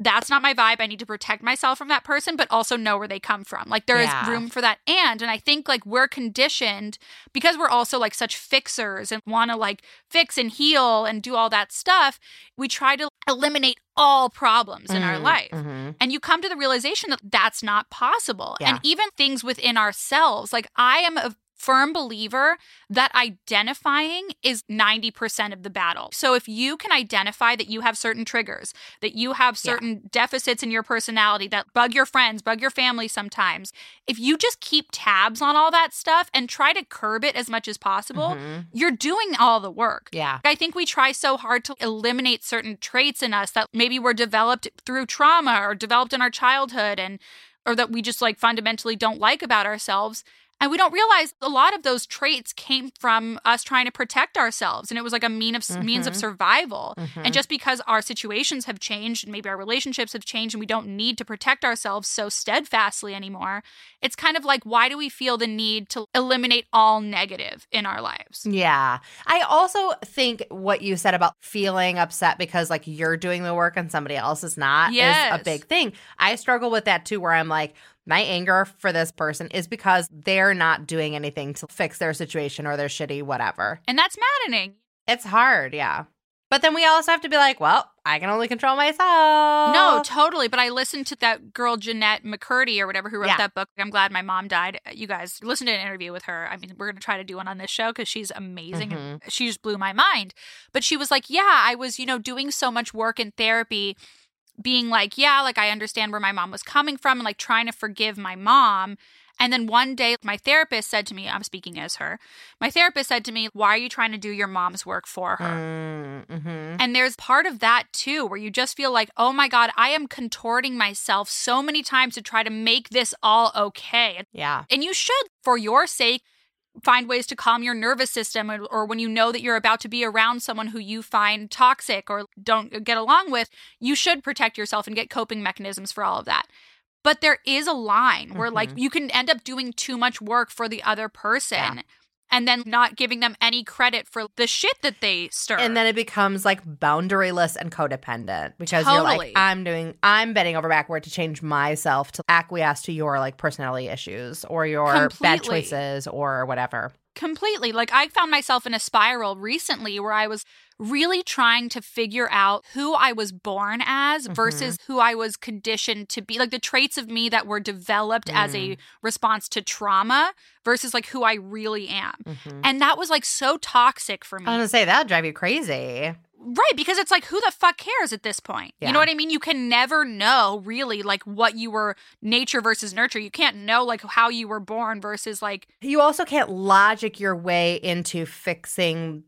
that's not my vibe. I need to protect myself from that person, but also know where they come from. Like there yeah. is room for that. And, and I think like we're conditioned because we're also like such fixers and want to like fix and heal and do all that stuff. We try to eliminate all problems in mm, our life. Mm-hmm. And you come to the realization that that's not possible. Yeah. And even things within ourselves, like I am a firm believer that identifying is ninety percent of the battle. So if you can identify that you have certain triggers, that you have certain yeah. deficits in your personality that bug your friends, bug your family sometimes, if you just keep tabs on all that stuff and try to curb it as much as possible, mm-hmm. you're doing all the work. Yeah. I think we try so hard to eliminate certain traits in us that maybe were developed through trauma or developed in our childhood and or that we just like fundamentally don't like about ourselves. And we don't realize a lot of those traits came from us trying to protect ourselves. And it was like a mean of, mm-hmm. means of survival. Mm-hmm. And just because our situations have changed and maybe our relationships have changed and we don't need to protect ourselves so steadfastly anymore, it's kind of like, why do we feel the need to eliminate all negative in our lives? Yeah. I also think what you said about feeling upset because like you're doing the work and somebody else is not yes. is a big thing. I struggle with that too, where I'm like, my anger for this person is because they're not doing anything to fix their situation or their shitty whatever. And that's maddening. It's hard, yeah. But then we also have to be like, well, I can only control myself. No, totally. But I listened to that girl, Jeanette McCurdy or whatever, who wrote yeah. that book. I'm glad my mom died. You guys, listen to an interview with her. I mean, we're going to try to do one on this show because she's amazing. Mm-hmm. And she just blew my mind. But she was like, yeah, I was, you know, doing so much work in therapy being like, yeah, like I understand where my mom was coming from and like trying to forgive my mom. And then one day my therapist said to me, I'm speaking as her, my therapist said to me, why are you trying to do your mom's work for her? Mm-hmm. And there's part of that too, where you just feel like, oh my God, I am contorting myself so many times to try to make this all okay. Yeah. And you should, for your sake, find ways to calm your nervous system, or, or when you know that you're about to be around someone who you find toxic or don't get along with, you should protect yourself and get coping mechanisms for all of that. But there is a line where, mm-hmm. like, you can end up doing too much work for the other person yeah. and then not giving them any credit for the shit that they stir. And then it becomes, like, boundaryless and codependent because totally. You're like, I'm doing – I'm bending over backward to change myself to acquiesce to your, like, personality issues or your Completely. Bad choices or whatever. Completely. Like, I found myself in a spiral recently where I was – really trying to figure out who I was born as mm-hmm. versus who I was conditioned to be, like the traits of me that were developed mm. as a response to trauma versus like who I really am. Mm-hmm. And that was like so toxic for me. I was going to say, that would drive you crazy. Right, because it's like, who the fuck cares at this point? Yeah. You know what I mean? You can never know really like what you were, nature versus nurture. You can't know like how you were born versus like... You also can't logic your way into fixing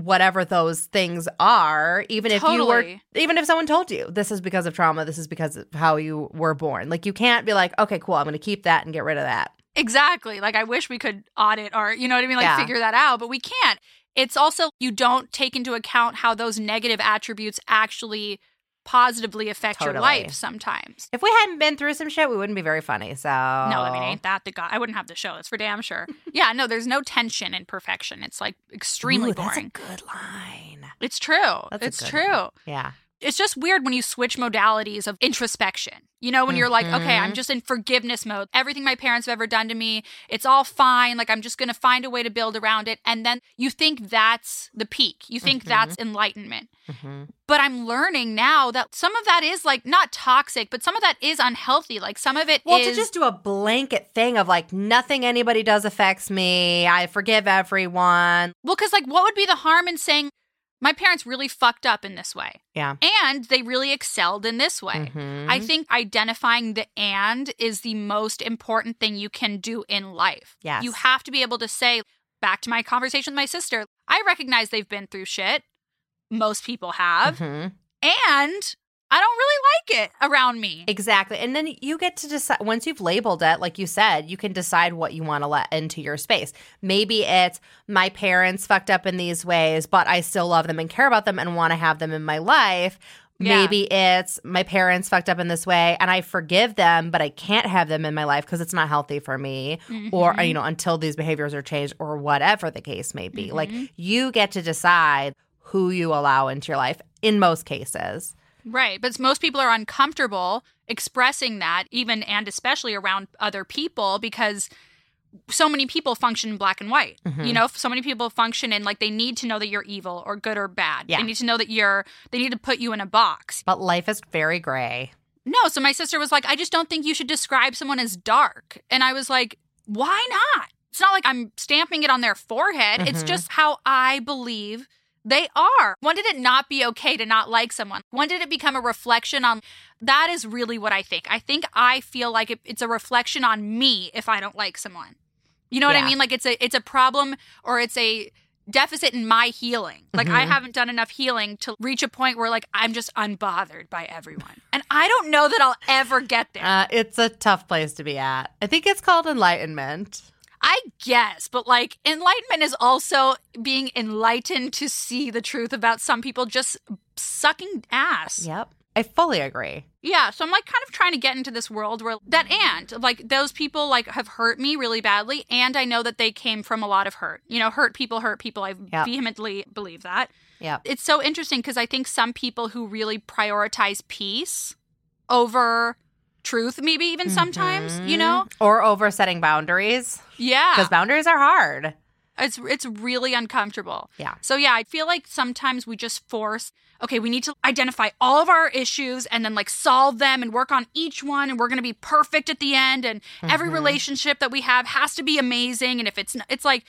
whatever those things are, even totally. If you were, even if someone told you this is because of trauma, this is because of how you were born. Like, you can't be like, okay, cool, I'm going to keep that and get rid of that. Exactly. Like, I wish we could audit our, you know what I mean? Like, yeah. figure that out, but we can't. It's also, you don't take into account how those negative attributes actually positively affect totally. Your life sometimes. If we hadn't been through some shit, we wouldn't be very funny, so... No, I mean, ain't that the god... I wouldn't have the show, that's for damn sure. Yeah, no, there's no tension in perfection. It's, like, extremely Ooh, boring. That's a good line. It's true. That's it's true. Line. Yeah. It's just weird when you switch modalities of introspection. You know, when you're like, mm-hmm. okay, I'm just in forgiveness mode. Everything my parents have ever done to me, it's all fine. Like, I'm just going to find a way to build around it. And then you think that's the peak. You think mm-hmm. that's enlightenment. Mm-hmm. But I'm learning now that some of that is, like, not toxic, but some of that is unhealthy. Like, some of it well, is... Well, to just do a blanket thing of, like, nothing anybody does affects me. I forgive everyone. Well, because, like, what would be the harm in saying, my parents really fucked up in this way. Yeah. And they really excelled in this way. Mm-hmm. I think identifying the and is the most important thing you can do in life. Yes. You have to be able to say, back to my conversation with my sister, I recognize they've been through shit. Most people have. Mm-hmm. And I don't really like it around me. Exactly. And then you get to decide, once you've labeled it, like you said, you can decide what you want to let into your space. Maybe it's my parents fucked up in these ways, but I still love them and care about them and want to have them in my life. Yeah. Maybe it's my parents fucked up in this way and I forgive them, but I can't have them in my life because it's not healthy for me mm-hmm. or, you know, until these behaviors are changed or whatever the case may be. Mm-hmm. Like, you get to decide who you allow into your life in most cases. Right. But most people are uncomfortable expressing that, even and especially around other people, because so many people function in black and white. Mm-hmm. You know, so many people function in like they need to know that you're evil or good or bad. Yeah. They need to know that you're they need to put you in a box. But life is very gray. No. So my sister was like, I just don't think you should describe someone as dark. And I was like, why not? It's not like I'm stamping it on their forehead. Mm-hmm. It's just how I believe they are. When did it not be okay to not like someone? When did it become a reflection on... That is really what I think. I think I feel like it, it's a reflection on me if I don't like someone. You know what yeah. I mean? Like, it's a it's a problem or it's a deficit in my healing. Like, mm-hmm. I haven't done enough healing to reach a point where, like, I'm just unbothered by everyone. And I don't know that I'll ever get there. Uh, it's a tough place to be at. I think it's called enlightenment. I guess, but like enlightenment is also being enlightened to see the truth about some people just sucking ass. Yep. I fully agree. Yeah. So I'm like kind of trying to get into this world where that and like those people like have hurt me really badly. And I know that they came from a lot of hurt. You know, hurt people hurt people. I yep. vehemently believe that. Yeah. It's so interesting because I think some people who really prioritize peace over truth, maybe even sometimes, mm-hmm. you know? Or over setting boundaries. Yeah. Because boundaries are hard. It's it's really uncomfortable. Yeah. So yeah, I feel like sometimes we just force, okay, we need to identify all of our issues and then like solve them and work on each one and we're going to be perfect at the end and mm-hmm. every relationship that we have has to be amazing. And if it's not, it's like,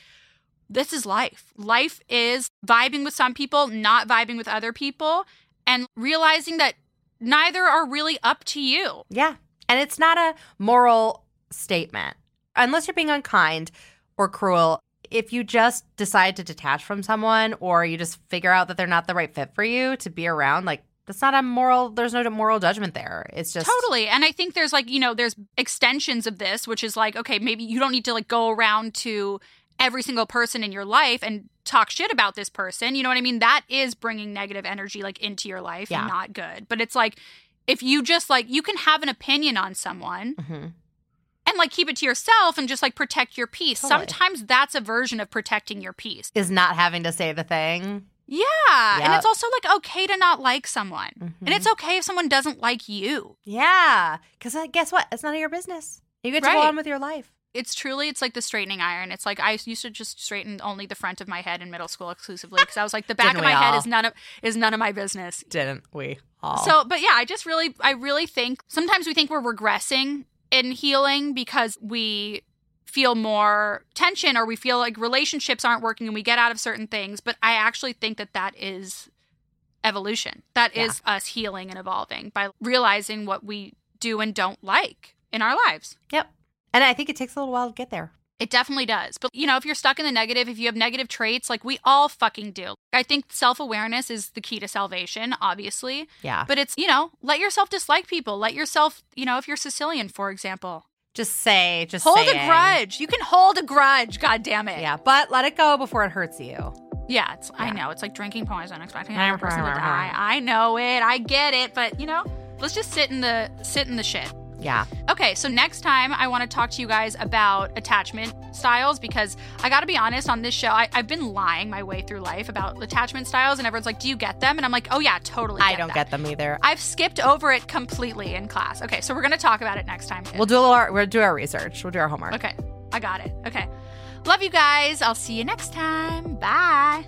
this is life. Life is vibing with some people, not vibing with other people, and realizing that neither are really up to you. Yeah. And it's not a moral statement. Unless you're being unkind or cruel, if you just decide to detach from someone or you just figure out that they're not the right fit for you to be around, like, that's not a moral, there's no moral judgment there. It's just. Totally. And I think there's like, you know, there's extensions of this, which is like, okay, maybe you don't need to like go around to every single person in your life and talk shit about this person. You know what I mean? That is bringing negative energy like into your life yeah. and not good. But it's like, if you just like, you can have an opinion on someone. Mm-hmm. And, like, keep it to yourself and just, like, protect your peace. Totally. Sometimes that's a version of protecting your peace. Is not having to say the thing. Yeah. Yep. And it's also, like, okay to not like someone. Mm-hmm. And it's okay if someone doesn't like you. Yeah. Because uh, guess what? It's none of your business. You get to right. go on with your life. It's truly, it's like the straightening iron. It's like I used to just straighten only the front of my head in miad school exclusively because I was like, the back of my all? head is none of is none of my business. Didn't we all? So, but, yeah, I just really, I really think sometimes we think we're regressing in healing because we feel more tension or we feel like relationships aren't working and we get out of certain things. But I actually think that that is evolution. That yeah. is us healing and evolving by realizing what we do and don't like in our lives. Yep. And I think it takes a little while to get there. It definitely does. But, you know, if you're stuck in the negative, if you have negative traits, like we all fucking do. I think self-awareness is the key to salvation, obviously. Yeah. But it's, you know, let yourself dislike people. Let yourself, you know, if you're Sicilian, for example. Just say, just hold saying. a grudge. You can hold a grudge, goddammit. Yeah, but let it go before it hurts you. Yeah, it's, yeah. I know. It's like drinking poison, expecting another person to die. I know it. I get it. But, you know, let's just sit in the sit in the shit. Yeah. Okay, so next time I want to talk to you guys about attachment styles because I got to be honest on this show, I, I've been lying my way through life about attachment styles and everyone's like, do you get them? And I'm like, oh yeah, totally I don't that. get them either. I've skipped over it completely in class. Okay, so we're going to talk about it next time. We'll do, a little, we'll do our research. We'll do our homework. Okay, I got it. Okay. Love you guys. I'll see you next time. Bye.